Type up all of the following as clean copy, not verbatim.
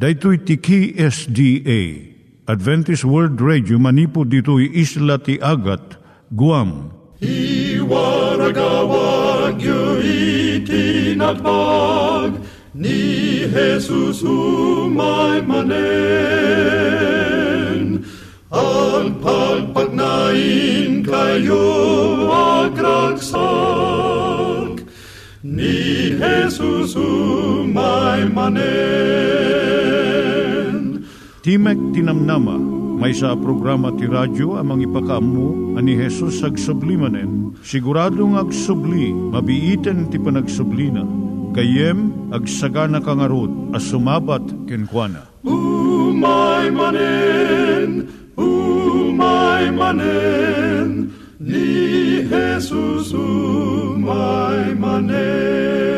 Daitui ti KSDA, Adventist World Radio, manipod ditoy Isla ti Agat, Guam. I waragawag yu itinatpag, ni Jesus umay manen. Ang pagpagnain kayo agraksak, ni Jesus umay manen. Timek ti Namnama, may sa programa ti radyo amang ipakaammo ani Jesus agsublimanen. Siguradong agsubli, mabiiten ti panagsublina. Kayem agsagana kangarod a sumabat kenkwana. Umay manen, ni Jesus umay manen.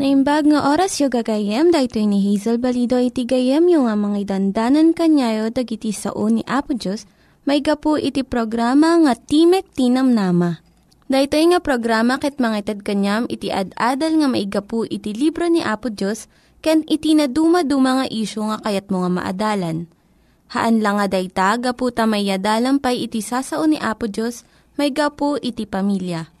Naimbag nga oras yung gagayem, dahito ni Hazel Balido iti gagayem yung nga mga dandanan kanyayo dag iti sao ni Apo Diyos, may gapu iti programa nga Timek ti Namnama. Dahito nga programa ket mangited kanyam iti ad-adal nga may gapu iti libro ni Apo Diyos, ken iti na dumaduma nga isyo nga kayat mo nga maadalan. Haan lang nga dayta, gapu tamayadalampay iti sao ni Apo Diyos, may gapu iti pamilya.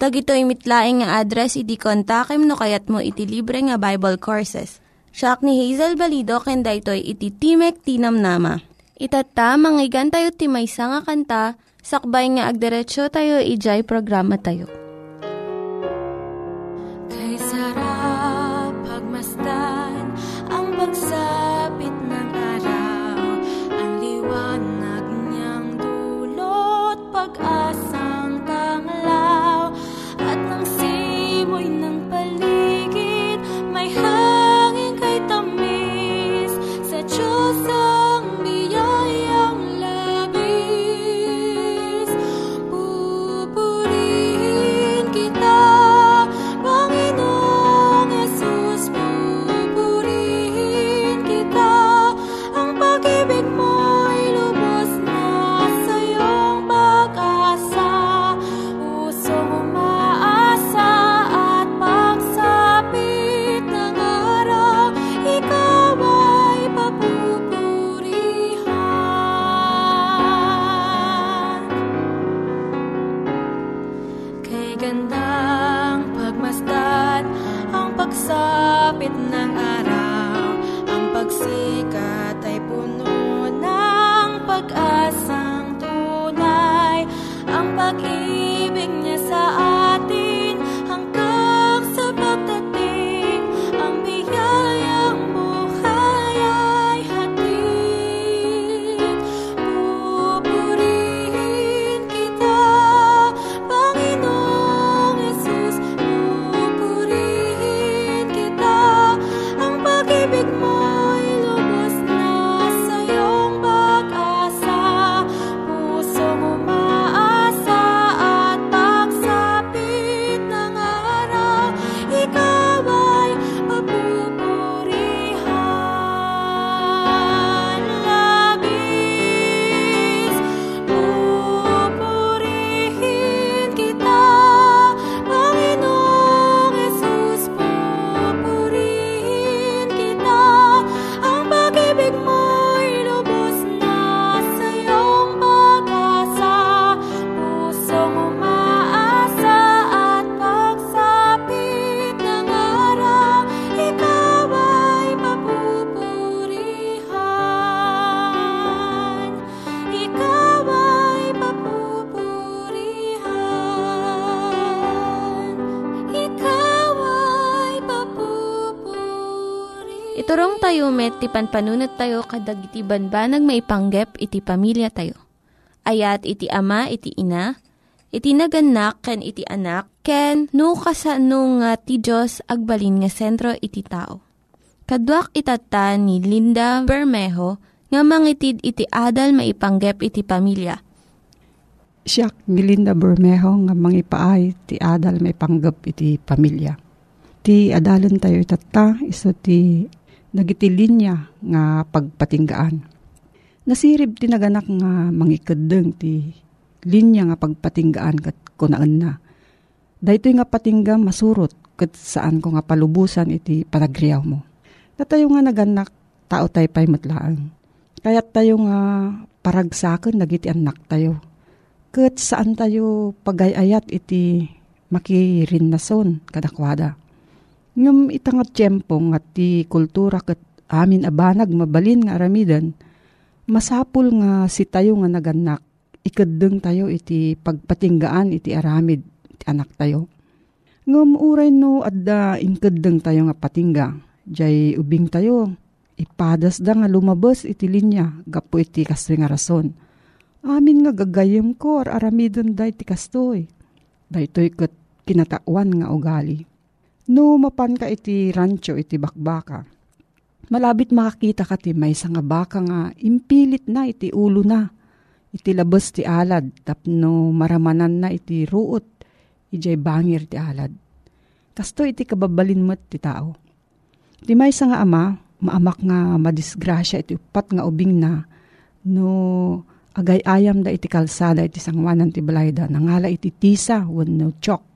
Tag ito'y mitlaing nga address, iti kontakem no kayat mo iti libre nga Bible Courses. Siya ni Hazel Balido, ken daytoy iti Timek ti Namnama. Itata, manggigan tayo ti maysa nga kanta, sakbay nga agderetsyo tayo, ijay programa tayo. Kay sarap pagmasdan, ang pagsapit ng araw, ang liwanag niyang dulot, pag-asang tanglaw. Iturong tayo met, ti panpanunat tayo, kadag iti banbanag maipanggep iti pamilya tayo. Ayat iti ama, iti ina, iti naganak, ken iti anak, ken no kasano nga ti Diyos agbalin nga sentro iti tao. Kaduak itatan ni Linda Bermejo, nga mangitid iti adal maipanggep iti pamilya. Siak ni Linda Bermejo nga mangipaay iti adal maipanggep iti pamilya. Ti adalan tayo itata iso ti nagitilinya nga pagpatinggaan. Nasirib ti naganak nga mangikeddeng ti linya nga pagpatinggaan ket kunaan na. Daytoy nga patingga masurot ket saan ko nga palubusan iti panagriaw mo. Datayo nga naganak tao tayo pa'y matlaan. Kaya't tayo nga paragsaken dagiti anak tayo. Ket saan tayo pagayayat iti makirinnason kadakwada. Ngem itang at tiyempo nga ti kultura ket amin abanag mabalin nga aramidan, masapul nga si tayo nga naganak ikeddeng tayo iti pagpatinggaan iti aramid iti anak tayo. Ngam uray no adda inkeddeng tayo nga patingga, jay ubing tayo ipadasda nga lumabas iti linya gapo iti kastoy nga rason. Amin nga gagayem ko aramidon da iti kastoy. Daytoy ket kinatauan nga ugali. No mapan ka iti rancho iti bakbaka, malabit makakita ka ti maysa nga baka nga impilit na iti ulo na, iti labas ti alad, tapno maramanan na iti ruot, ijay bangir ti alad. Kasto iti kababalin met ti tao. Ti maysa nga ama, maamak nga madisgrasya iti upat nga ubing na, no agayayam da iti kalsada iti sangwanan ti balayda, nangala iti tisa wenno tiyok,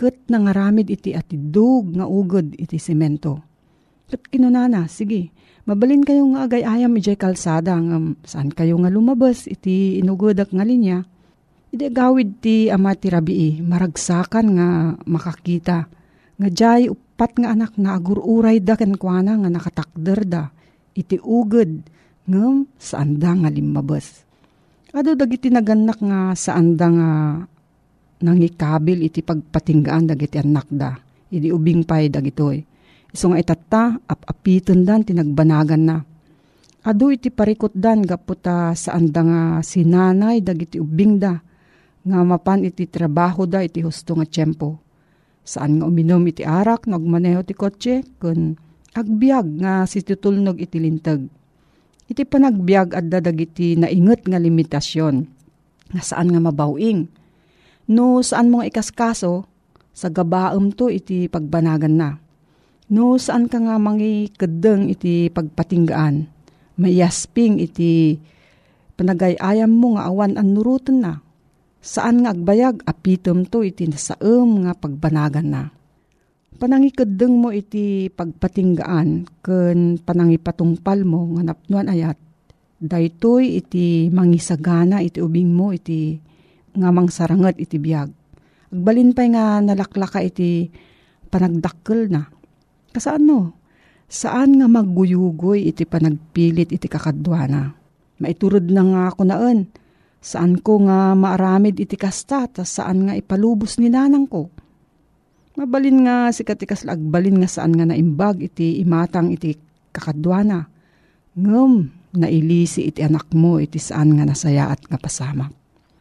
ket nangaramid iti atidug nga ugod iti semento. At kinunana, sige, mabalin kayo nga agayayam ijay kalsada ng saan kayo nga lumabas iti inugodak nga linya. Iti agawid ti ama ti rabii, maragsakan nga makakita. Nga jay upat nga anak na agururay da kenkwana nga nakatakder da. Iti ugod ng saan da nga limabas. Ado dagiti naganak nga saan da nga nangikabil iti pagpatinggaan dagiti anak da. Iti ubing pay dagitoy. So nga itata, apiton dan, tinagbanagan na. Adu iti parikot dan, gaputa saan da nga sinanay, dagiti ubing da. Nga mapan iti trabaho da, iti husto nga tiyempo. Saan nga uminom iti arak, nagmaneho ti kotse, kun agbiag nga situtulnog iti lintag. Iti panagbiag adda dagiti nainget nga limitasyon. Nga saan nga mabawing. No, saan mga ikaskaso, sa gabaem to iti pagbanagan na. No, saan ka nga mangikeddeng iti pagpatinggaan, mayasping iti panagayayam mo nga awan ang nurutan na. Saan nga agbayag, apitom to iti nasaem nga pagbanagan na. Panangikeddeng mo iti pagpatinggaan, ken panangipatungpal mo nga napnuan ayat. Daytoy iti mangisagana iti ubing mo iti nga mangsaranget iti biag. Agbalin pay nga nalaklaka iti panagdakkel na. Kasaan no? Saan nga magguyugoy iti panagpilit iti kakadwana? Maiturod na nga ako naan. Saan ko nga maaramid iti kasta, tas saan nga ipalubos ni nanang ko? Mabalin nga si katikas lagbalin nga saan nga naimbag iti imatang iti kakadwana. Ngem, nailisi iti anak mo iti saan nga nasaya at nga pasama.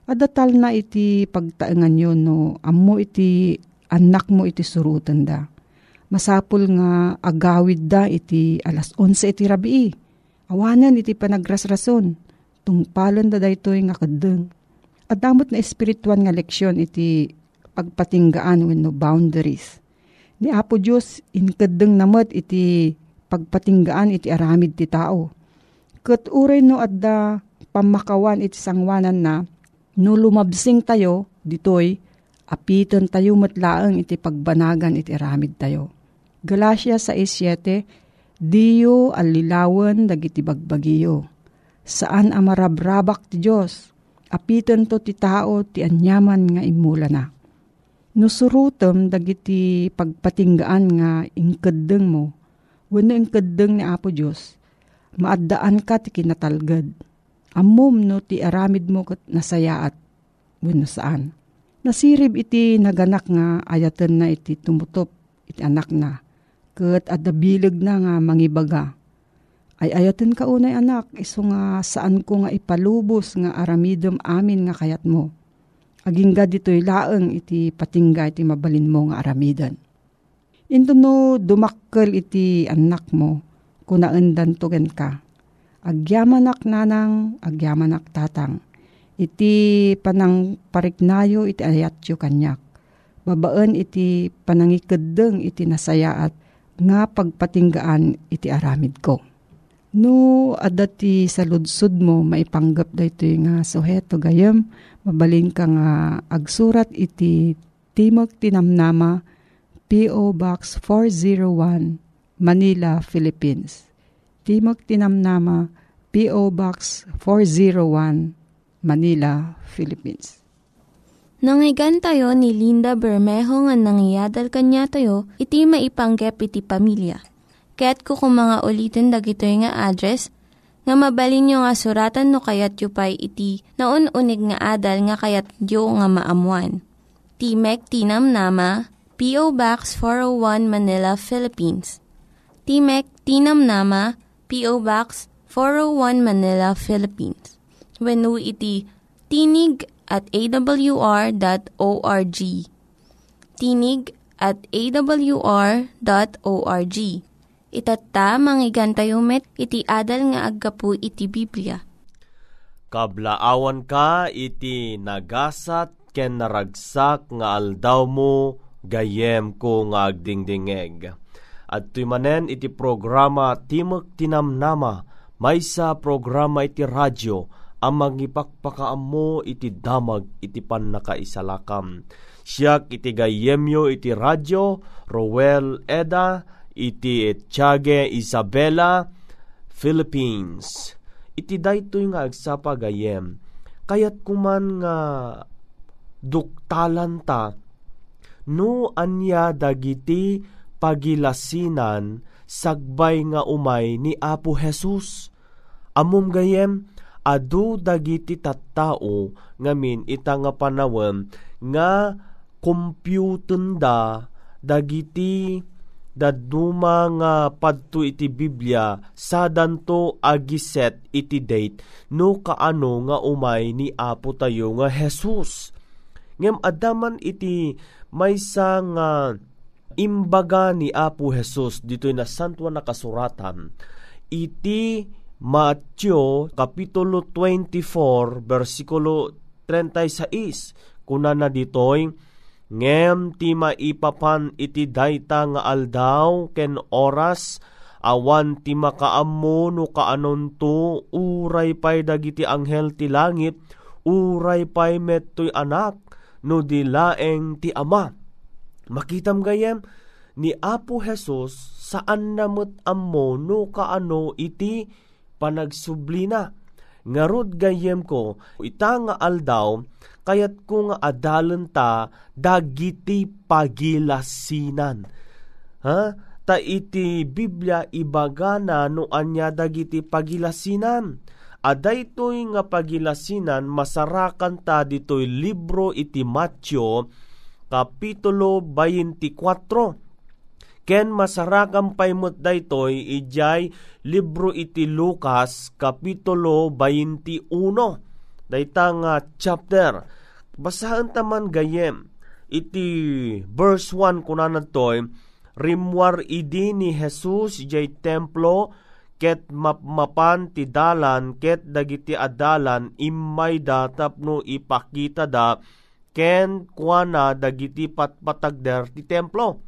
Adatal na iti pagtaengan yon no, ammo iti anak mo iti surutan da. Masapul nga agawid da iti 11:00 iti rabii. Awanan iti panagrasrason. Tungpalan da daytoy nga keddeng. Adamot na espirituan nga leksyon iti pagpatinggaan wenno boundaries. Ni Apo Dios inkeddeng namet iti pagpatinggaan iti aramid ti tao. Ket uray no adda pamakawan iti sangwanan na no lumabsing tayo ditoy apiton tayo matlaeng iti pagbanagan iti aramid tayo. Galasias 6:7, Diyo alilawen dagiti bagbagiyo. Saan amarabrabak ti Diyos? Apiton to ti tao ti anyaman nga imula na. Nusurutem dagiti pagpatinggaan nga inkeddeng mo. Wenno inkeddeng ni Apo Diyos, maaddaan ka ti kinatalged. Ammom no ti aramid mo ket nasayaat wenno saan. Nasirib iti naganak nga ayaten na iti tumutop iti anak na. Ket adda bileg na nga mangibaga. Ay ayaten ka unay anak, iso nga saan ko nga ipalubos nga aramidom amin nga kayat mo. Agingga ditoy laeng iti patingga iti mabalin mo nga aramidan. Intun no dumakkel iti anak mo, kunaen dantugen ka. Agyamanak nanang, agyamanak tatang. Iti panang pariknayo iti ayatyo kanyak. Babaan iti panangikadeng iti nasayaat nga pagpatinggaan iti aramid ko. No, adati sa ludsud mo, maipanggap da ito nga suheto gayam, mabalin ka nga agsurat iti Timek ti Namnama, P.O. Box 401, Manila, Philippines. Timek ti Namnama, P.O. Box 401, Manila, Philippines. Nangyigan tayo ni Linda Bermejo nga nangyadal kanya tayo, iti maipanggap iti pamilya. Kaya't kukumanga ulitin dagito nga address nga mabalin nyo nga suratan no kayat yu pa'y iti na unig nga adal nga kayat yu nga maamuan. Timek ti Namnama, P.O. Box 401 Manila, Philippines. Timek ti Namnama, P.O. Box 401 Manila, Philippines. Wenu iti tinig@awr.org. Tinig@awr.org. Itata, manggigan tayo met, iti adal nga aggapu iti Biblia. Kablaawan ka, iti nagasat ken naragsak nga aldaw mo, gayem ko nga agdingdingeg. At tuy manen iti programa Timek ti Namnama, maysa programa iti radyo, ang mangipakpakaam mo iti damag iti pannakaisalakam. Siak iti gayemyo iti radyo, Rowel Eda, iti Chage Isabela, Philippines. Iti daytoy nga agsapa gayem. Kayat kuman nga duktalan ta no anya dagiti pagilasinan sagbay nga umay ni Apo Jesus. Amom gayem adu dagiti tattao ngamin ita nga panawem nga kompyutenda dagiti daduma nga padto iti Biblia sadanto agiset iti date no kaano nga umay ni Apo tayo nga Jesus. Ngem adaman iti maysa nga imbaga ni Apo Jesus ditoy na santwa nakasuratan iti Mateo kapitulo 24 bersikulo 36 kunana ditoy ngem ti maipapan iti dayta nga aldaw ken oras awan ti makaammo no kaanonto uray pay dagiti anghel ti langit uray pay mettoy anak no dilaeng ti ama. Makitam gayem ni Apo Jesus saan namot ammo no kaano iti panagsublina. Ngarod gayem ko ita nga aldaw kayat ko nga adalen ta dagiti pagilasinan. Ta iti Biblia ibagana no anya dagiti pagilasinan. Adaytoy nga pagilasinan masarakan ta ditoy libro iti Mateo kapitulo 24. Ken masarakan paymot daytoy ijay libro iti Lucas kapitulo 21 dayta nga chapter. Basahan taman gayem iti verse 1 kunanadtoy rimwar idi ni Jesus ijay templo ket mapmapan ti dalan ket dagiti adalan immayda tapno ipakita da ken kuana dagiti patpatagder ti templo.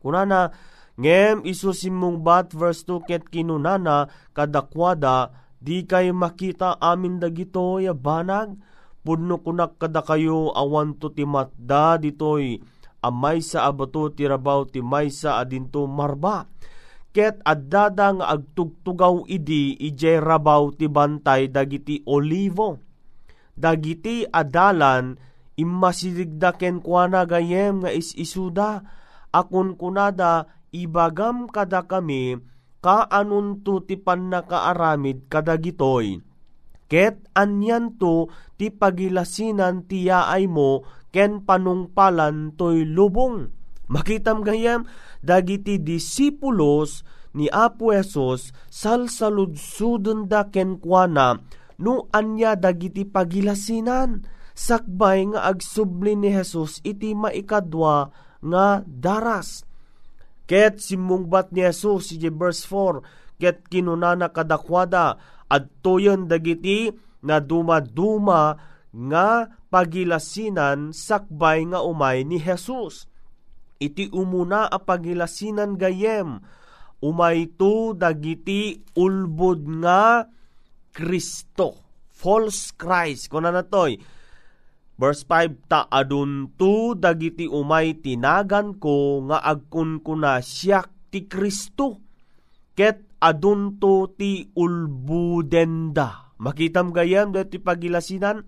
Kunana, ngem isusimungbat verse 2 ket kinunana kadakwada di kay makita amin dagito ya banag pudno kunak kada kayo awan to timatda ditoy amay sa abato tirabaw timay sa adinto marba ket addada nga agtugtugaw idi ijay rabaw ti bantay dagiti olivo dagiti adalan immasidda ken kuana gayem nga isisuda. Akun kunada ibagam kada kami kaanunto ti pannakaaramid kada gitoy. Ket anyanto ti pagilasinan ti yaay mo ken panungpalan toy lubong. Makitam gayam dagiti disipulos ni Apo Jesus salsaludsuden da ken kuana no anya dagiti pagilasinan sakbay nga agsubli ni Jesus iti maikadwa nga daras. Ket simungbat ni Jesus iti verse 4 ket kinunana kadakwada adtoyon dagiti na dumaduma nga pagilasinan sakbay nga umay ni Jesus. Iti umuna a pagilasinan gayem umay to dagiti ulbod nga Kristo, false Christ. Kuna natoy verse 5, ta adunto dagiti umay tinagan ko nga agkunkuna siak ti Kristo ket adunto ti ulbudenda. Makitam gayam dati pagilasinan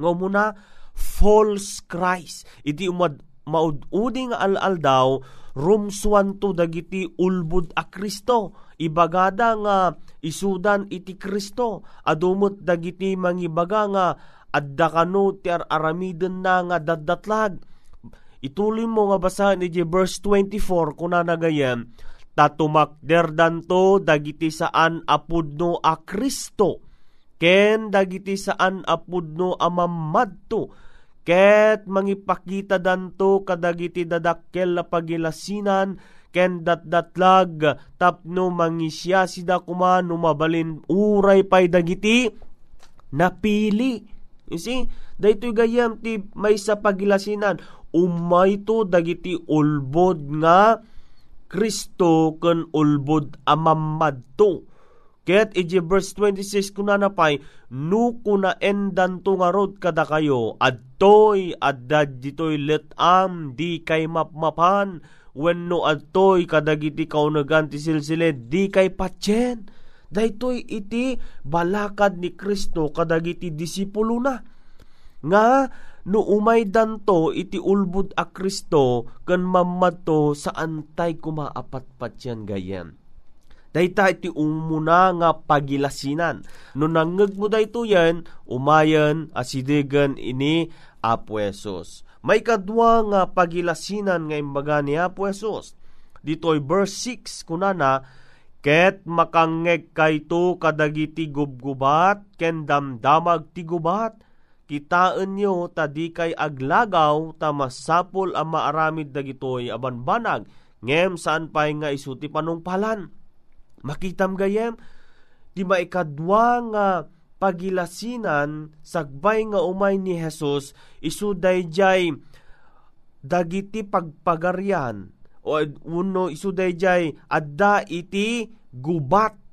nga muna false Christ. Iti umad maududing al-al daw rumsuanto dagiti ulbud a Kristo. Ibagada nga isudan iti Kristo adumot dagiti mangibaga nga adda kanu ti aramiden na nga daddatlag. Ituloy mo nga basahin iti verse 24 kuna nagayem, tatumakderdanto dagiti saan apudno a Kristo ken dagiti saan apudno a mammadto ket mangipakita danto kadagiti dadakkel a pagilasinan ken daddatlag tapno mangisyasida kuma numabalin uray pay dagiti napili. You see, daytoy gayam ti maysa pagilasinan umayto dagiti ulbod nga Kristo ken ulbod a mammadto. Ket iti verse 26 kunanapay, no kunaendan to nga rod kada kayo adtoy addad ditoy let am di kay mapmapan wenno adtoy kadagiti kaunagan ti silsile di kay patyen. Daytoy iti balakad ni Kristo kadagiti disipulo na nga no umay danto iti ulbud a Kristo ken mammadto saan tay kumaapat patyan gayem. Dayta iti umuna nga pagilasinan no nangeg mo dayto yan umayan asidegan ini Apo Jesus. May kadwa nga pagilasinan nga imbaga ni Apo Jesus. Ditoy verse 6 kunana, ket makangeg kayto kadagiti gubgubat ken damdamag ti gubat kitaen nyo tadi kay aglagaw ta masapol a maaramid dagitoy abanbanag ngem saan pay nga isuti panungpalan. Makitam gayem di maikadwa nga pagilasinan sagbay nga umay ni Jesus isu dayjay dagiti pagpagaryan o uno isudayjay adda iti gubat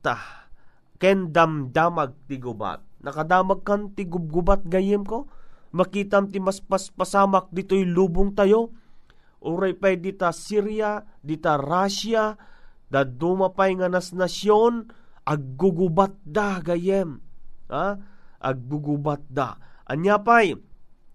ken damdamag ti gubat. Nakadamag kan ti gubgubat gayem ko makitam ti mas paspasamak ditoy lubong tayo uray pay dita Syria dita Russia daduma pay nga nasnasyon aggugubat da gayem aggugubat da anya pay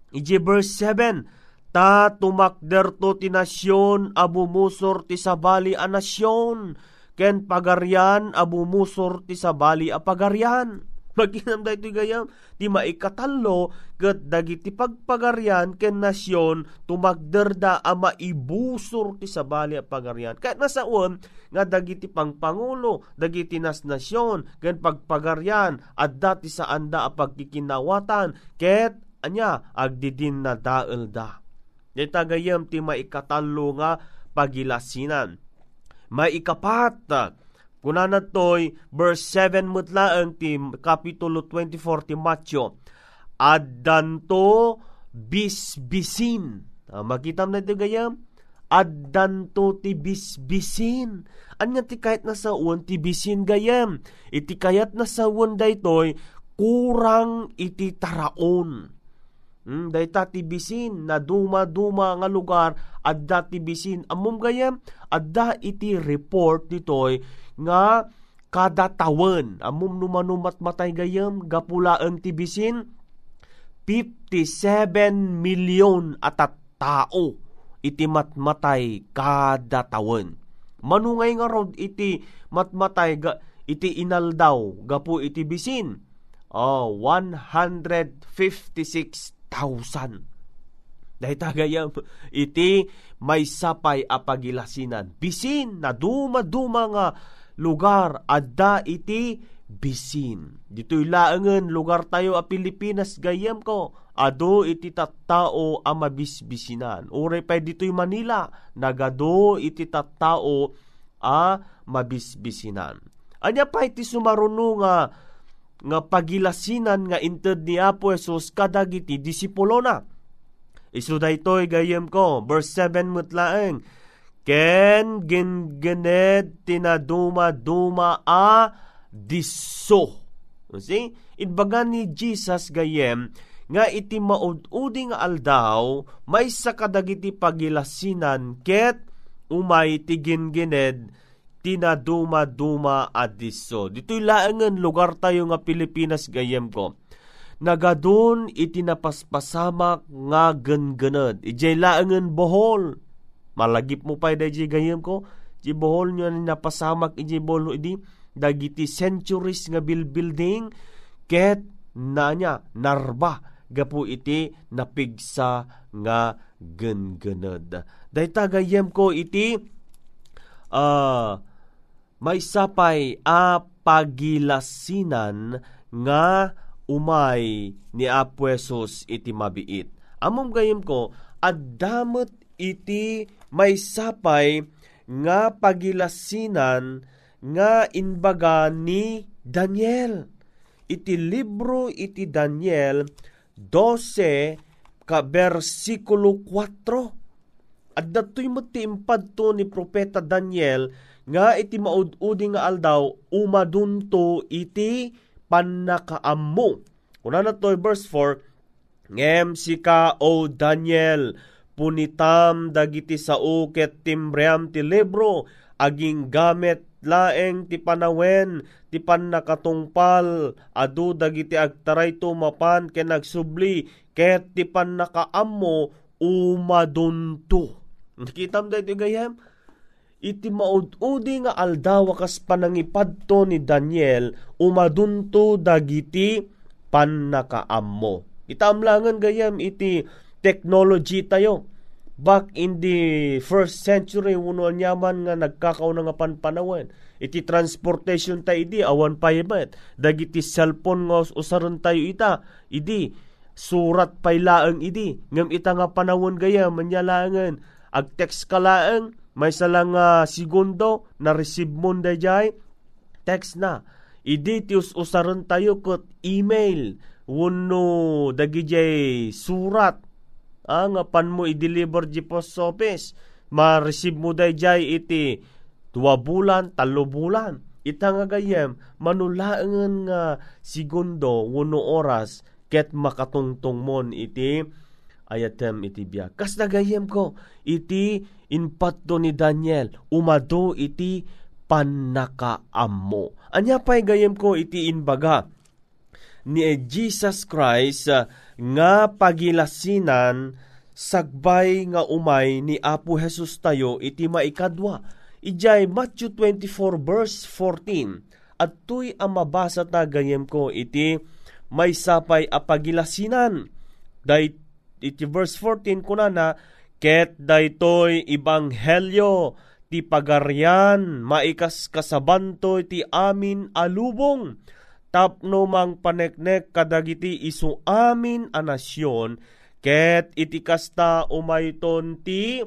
iti verse 7, ta tumakderto ti nasyon abumusor ti sabali a nasyon ken pagaryan abumusor ti sabali a pagaryan. Maginam daytoy gayam ti maikatalo ket dagiti pagpagaryan ken nasyon tumakderda a maibusor ti sabali a pagaryan. Ket nasaon nga dagiti pangpangulo dagiti nasnasyon ken pagpagaryan adda ti saanda a pagkikinawatan ket anya agdidin na dael da. Dita gayam ti maikatalo nga pagilasinan. Maikapat, kunanan toy, verse 7 mutlaeng ti kapitulo 24 ti Mateo, addanto bisbisin. Makitam na ito gayam, addanto ti bisbisin. Anya ti kayat na saon ti bisin gayam, iti kayat na saon daytoy, kurang iti taraon. Dayta ti bisin na duma-duma nga lugar adda ti bisin ammom gayem adda iti report ditoy nga kada tawen ammom numanumat matay gayem gapulaeng ti bisin 57 milyon at tao iti matmatay kada tawen. Manungay nga rod iti matmatay iti inaldaw gapu iti bisin 156,000. Dayta gayam iti may sapay a pagilasinan. Bisin na duma-duma nga lugar adda iti bisin. Ditoy laengen lugar tayo a Pilipinas gayam ko. Ado iti tattao a mabisbisinan. Uri pay ditoy Manila nagado iti tattao a mabisbisinan. Anya pa iti sumaruno nga pagilasinan nga inted ni Apo Jesus kadagiti disipulo na. Isu daytoy gayem ko, verse 7 mutlaeng, ken gengened tinaduma-duma a disso. See? Itbagan ni Jesus gayem, nga iti maud-uding aldaw, may sakadagiti pagilasinan ket umay ti gengened tinaduma-duma a disso. Dito'y laangan lugar tayo nga Pilipinas gayem ko. Nagadun itinapaspasamak nga ganganad. Ijay laangan Bohol. Malagip mo pa ijay gayam ko. Ijay Bohol nyo napasamak ijay Bohol. Idi dagiti centuries nga building. Ket na nya narba. Gapu iti napigsa nga ganganad. Dahita gayam ko iti may sapay a pagilasinan nga umay ni Apo Jesus iti mabiit. Amom gayem ko, addamet iti may sapay nga pagilasinan nga inbaga ni Daniel. Iti libro iti Daniel 12 ka bersikulo 4. At datoy met ti impadto ni propeta Daniel nga iti maud-uding nga aldaw umadunto iti panakaammo. Una na to'y verse 4, ngem sika o Daniel, punitam dagiti sao ket timbriam ti libro, aging gamet laeng ti panawen, ti panakatungpal, adu dagiti agtaray tumapan ken nagsubli, ket ti panakaammo umadunto. Nakitam da iti gayem? Iti maud-udi nga aldaw kas panangipadto ni Daniel umadunto dagiti pannakaammo. Itaamlangan gayam iti technology tayo. Back in the first century uno nyaman nga nagkakauna nga panpanawen. Iti transportation tayo idi awan paymet. Dagiti cellphone nga usaron tayo ita idi surat paylaeng idi ngem ita nga panawon gayam manyalangen ag-text kalaeng may salang segundo na receive mo dayjay text na. Idi ti usaron tayo ket email wenno dagijay surat nga panmo i-deliver di post office. Ma-receive mo dayjay iti 2 bulan, 3 bulan. Ita nga gayem manulaengen nga segundo wenno oras ket makatungtong mon iti ayatem iti biya. Kas nagayem ko, iti inpatto ni Daniel, umado iti panakaammo. Anya pa'y gayem ko, iti inbaga ni Jesus Christ nga pagilasinan sagbay nga umay ni Apo Jesus tayo iti maikadwa. Ijay Matthew 24 verse 14. At tuy ang mabasa ta gayem ko, iti may sapay a pagilasinan. Dahil iti verse 14 kunana, ket daytoy ibanghelyo ti pagaryan maikas kasabantoy ti amin alubong, tapno mang paneknek kadagiti isu amin a nasyon, ket iti kasta umayton ti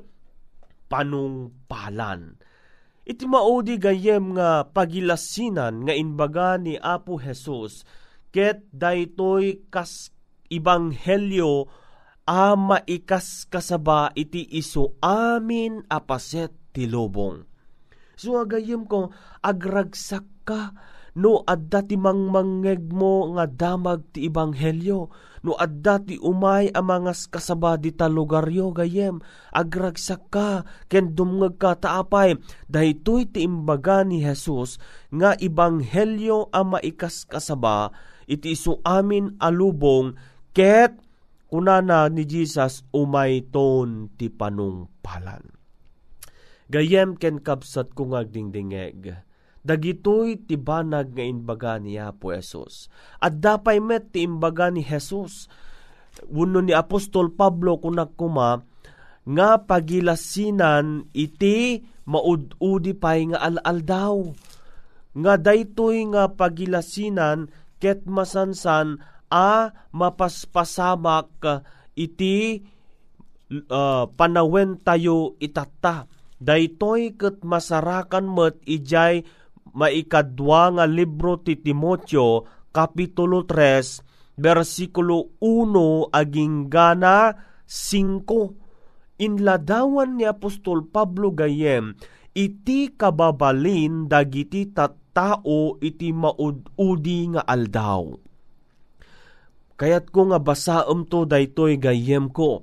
panungpalan. Iti maudi gayem nga pagilasinan nga inbaga ni Apo Jesus, ket daytoy kas ibanghelyo ama ikas kasaba iti isu amin apaset ti lubong. So agayem ko, agragsak ka no adda ti mangmangeg mo nga damag ti ebanghelyo, no adda ti umay a mangas kasaba dita lugaryo gayem. Agragsak ka ken dumngeg ka taapay daytoy ti imbaga ni Jesus nga ebanghelyo a maikas kasaba iti isu amin alubong, ket kunana ni Jesus umayton ti panungpalan. Gayem ken kapsat kung agdingdingeg, dagitoy ti banag nga imbaga ni Apo Jesus. At dapay met ti imbaga ni Jesus. Wenno ni Apostol Pablo kunakuma nga pagilasinan iti maud-udi pay nga aldaw. Nga daytoy nga pagilasinan ket masansan a mapaspasamak iti panawen tayo itata. Daytoy ket masarakan met ijay maikadwa nga libro ti Timotio, Kapitulo 3, versikulo 1 aging gana 5. Inladawan ni Apostol Pablo gayem, iti kababalin dagiti tattao iti maud-udi nga aldaw. Kayat ko nga basaem to daytoy gayem ko,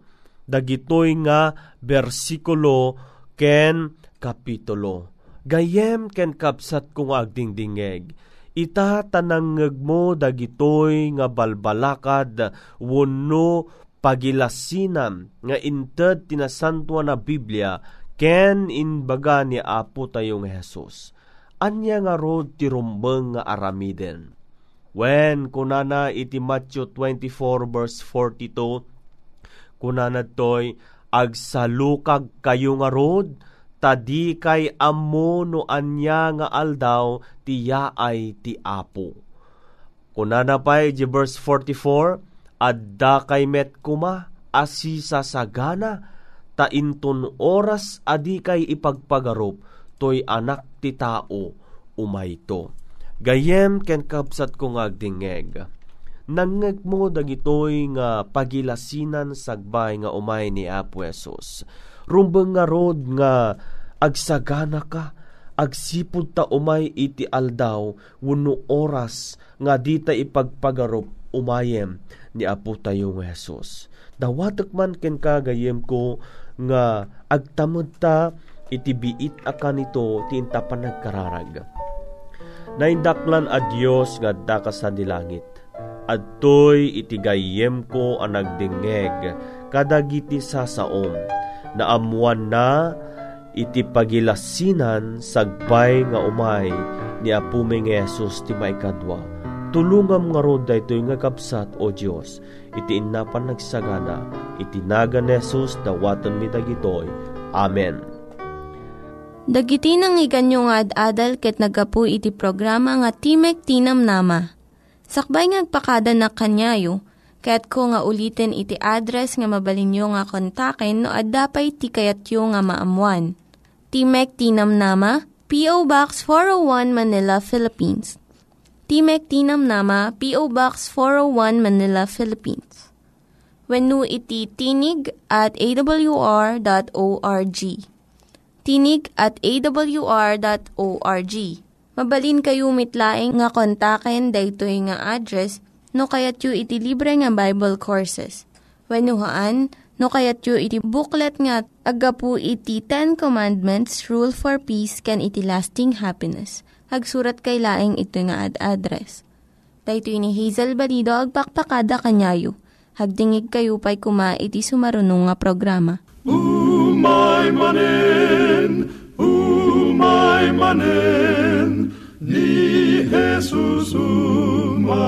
dagitoy nga bersikulo ken kapitulo. Gayem ken kapsat kong agdingdingeg, ita tanangeg mo dagitoy nga balbalakad wano pagilasinan nga inted tinasantuan na Biblia ken inbaga ni Apo tayong Jesus. Anya nga rod ti rumbeng nga aramiden. Wen kunana iti Mateo 24 verse 42, kunana toy agsalukag kayo nga rod, tadi kay ammo no anya nga aldaw tiya ay ti Apo. Kunana pay di verse 44, adda kay met kuma asi sasagana ta inton oras adi kay ipagpagarop toy anak ti tao umayto. Gayem ken kapsat ko nga agdingeg, nangeg mo dagitoy nga pagilasinan sagbay nga umay ni Apo Jesus. Rumbeng nga rod nga agsagana ka, agsipod ta umay iti aldaw, wano oras nga dita ipagpagarop umayem ni Apo tayong Jesus. Dawatak man ken kagayem ko nga agtamod ta iti biit aka nito tinta pa nagkararag. Naindaklan a Dios nga daka sa dilangit, adtoy iti gayem ko ang nagdingeg kadagiti sasaom, naamuan na iti pagilasinan sagbay nga umay ni Apumeng Jesus ti maikadwa. Tulungam nga roda ito yung kapsat o Diyos, iti innapan nagsagana, iti naga ni Jesus dawatan mi dagitoy. Amen. Dagiti nang iganyo nga ad-adal ket nagapu iti programa nga Timek ti Namnama. Sakbay ngagpakada na kanyayo, kaya't ko nga ulitin iti address nga mabalinyo nga kontaken no addapay ti kayatyo nga maamuan. Timek ti Namnama, P.O. Box 401 Manila, Philippines. Timek ti Namnama, P.O. Box 401 Manila, Philippines. Wenno iti tinig@awr.org. Tinig@awr.org. Mabalin kayo mitlaing nga kontaken daytoy nga address no kayat yu iti libre nga Bible Courses. Wenno haan, no kayat yu iti booklet nga agapu iti 10 Commandments, Rule for Peace, can iti lasting happiness. Hagsurat kay laing ito nga ad-address. Dayto ni Hazel Balido, agpakpakada kanyayo. Hagdingig kayo pa'y kuma iti sumarunong nga programa. Umay manen, ni Jesus umay.